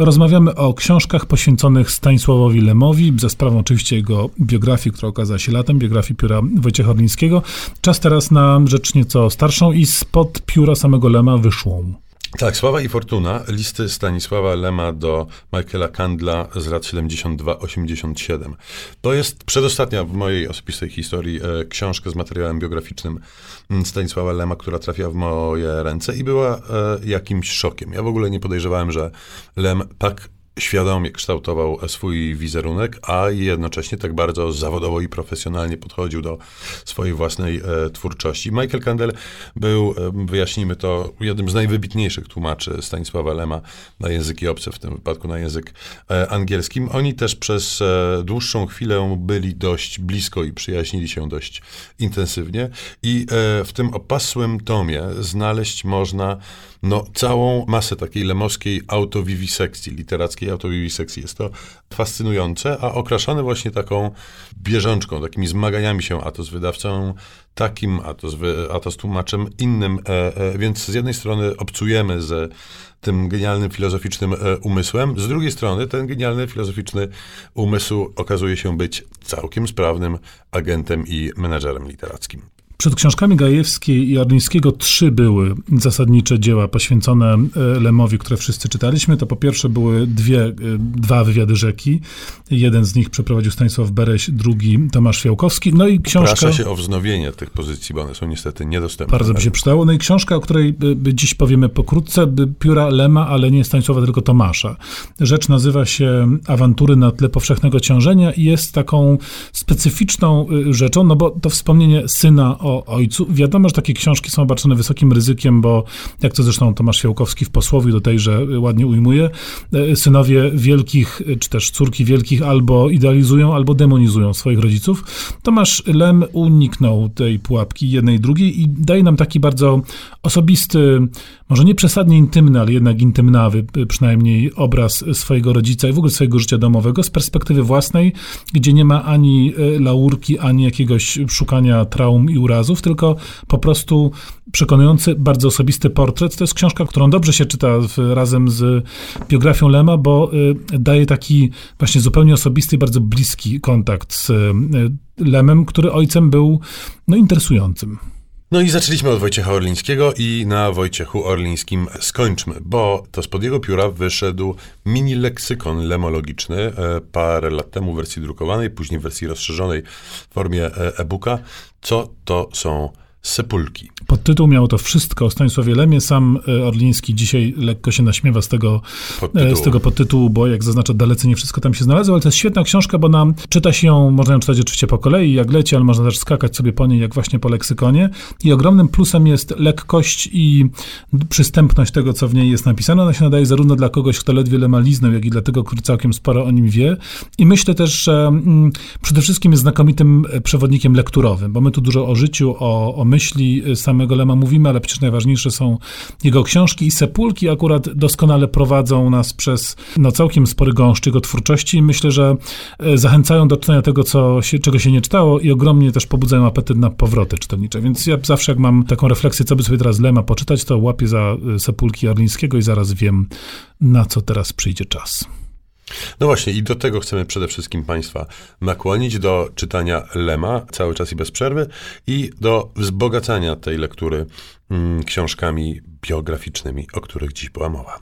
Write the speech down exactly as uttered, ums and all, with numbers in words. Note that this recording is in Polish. Rozmawiamy o książkach poświęconych Stanisławowi Lemowi, za sprawą oczywiście jego biografii, która okazała się latem, biografii pióra Wojciecha Orińskiego. Czas teraz na rzecz nieco starszą i spod pióra samego Lema wyszłą. Tak, Sława i Fortuna, listy Stanisława Lema do Michaela Kandla z lat siedemdziesiąt dwa osiemdziesiąt siedem. To jest przedostatnia w mojej osobistej historii e, książka z materiałem biograficznym Stanisława Lema, która trafiła w moje ręce i była e, jakimś szokiem. Ja w ogóle nie podejrzewałem, że Lem tak świadomie kształtował swój wizerunek, a jednocześnie tak bardzo zawodowo i profesjonalnie podchodził do swojej własnej e, twórczości. Michael Kandel był, e, wyjaśnijmy to, jednym z najwybitniejszych tłumaczy Stanisława Lema na języki obce, w tym wypadku na język e, angielskim. Oni też przez e, dłuższą chwilę byli dość blisko i przyjaźnili się dość intensywnie. I e, w tym opasłym tomie znaleźć można no, całą masę takiej lemowskiej autowiwisekcji, literackiej autowiwisekcji. Jest to fascynujące, a okraszone właśnie taką bieżączką, takimi zmaganiami się, a to z wydawcą takim, a to z, wy, a to z tłumaczem innym. E, e, więc z jednej strony obcujemy z tym genialnym filozoficznym e, umysłem, z drugiej strony ten genialny filozoficzny umysł okazuje się być całkiem sprawnym agentem i menedżerem literackim. Przed książkami Gajewskiej i Orińskiego trzy były zasadnicze dzieła poświęcone Lemowi, które wszyscy czytaliśmy. To po pierwsze były dwie, dwa wywiady rzeki. Jeden z nich przeprowadził Stanisław Bereś, drugi Tomasz Fiałkowski. No i książka... Proszę się o wznowienie tych pozycji, bo one są niestety niedostępne. Bardzo by się przydało. No i książka, o której dziś powiemy pokrótce, pióra Lema, ale nie Stanisława, tylko Tomasza. Rzecz nazywa się Awantury na tle powszechnego ciążenia i jest taką specyficzną rzeczą, no bo to wspomnienie syna o ojcu. Wiadomo, że takie książki są obarczone wysokim ryzykiem, bo jak to zresztą Tomasz Fiałkowski w Posłowie do tejże ładnie ujmuje, synowie wielkich, czy też córki wielkich albo idealizują, albo demonizują swoich rodziców. Tomasz Lem uniknął tej pułapki jednej i drugiej i daje nam taki bardzo osobisty, może nie przesadnie intymny, ale jednak intymnawy przynajmniej obraz swojego rodzica i w ogóle swojego życia domowego z perspektywy własnej, gdzie nie ma ani laurki, ani jakiegoś szukania traum i urazów, tylko po prostu przekonujący, bardzo osobisty portret. To jest książka, którą dobrze się czyta razem z biografią Lema, bo daje taki właśnie zupełnie osobisty, bardzo bliski kontakt z Lemem, który ojcem był no, interesującym. No i zaczęliśmy od Wojciecha Orlińskiego i na Wojciechu Orlińskim skończmy, bo to spod jego pióra wyszedł mini leksykon lemologiczny parę lat temu w wersji drukowanej, później w wersji rozszerzonej w formie e-booka. Co to są sepulki? Podtytuł miał to wszystko o Stanisławie Lemie. Sam Orliński dzisiaj lekko się naśmiewa z tego, z tego podtytułu, bo jak zaznacza, dalece nie wszystko tam się znalazło, ale to jest świetna książka, bo nam czyta się ją, można ją czytać oczywiście po kolei, jak leci, ale można też skakać sobie po niej, jak właśnie po leksykonie. I ogromnym plusem jest lekkość i przystępność tego, co w niej jest napisane. Ona się nadaje zarówno dla kogoś, kto ledwie Lema liznął, jak i dla tego, który całkiem sporo o nim wie. I myślę też, że mm, przede wszystkim jest znakomitym przewodnikiem lekturowym, bo my tu dużo o życiu, o, o myśli samego Lema mówimy, ale przecież najważniejsze są jego książki i sepulki akurat doskonale prowadzą nas przez no, całkiem spory gąszcz jego twórczości i myślę, że zachęcają do czytania tego, co się, czego się nie czytało i ogromnie też pobudzają apetyt na powroty czytelnicze. Więc ja zawsze jak mam taką refleksję, co by sobie teraz Lema poczytać, to łapię za sepulki Orlińskiego i zaraz wiem, na co teraz przyjdzie czas. No właśnie i do tego chcemy przede wszystkim Państwa nakłonić, do czytania Lema cały czas i bez przerwy i do wzbogacania tej lektury mm, książkami biograficznymi, o których dziś była mowa.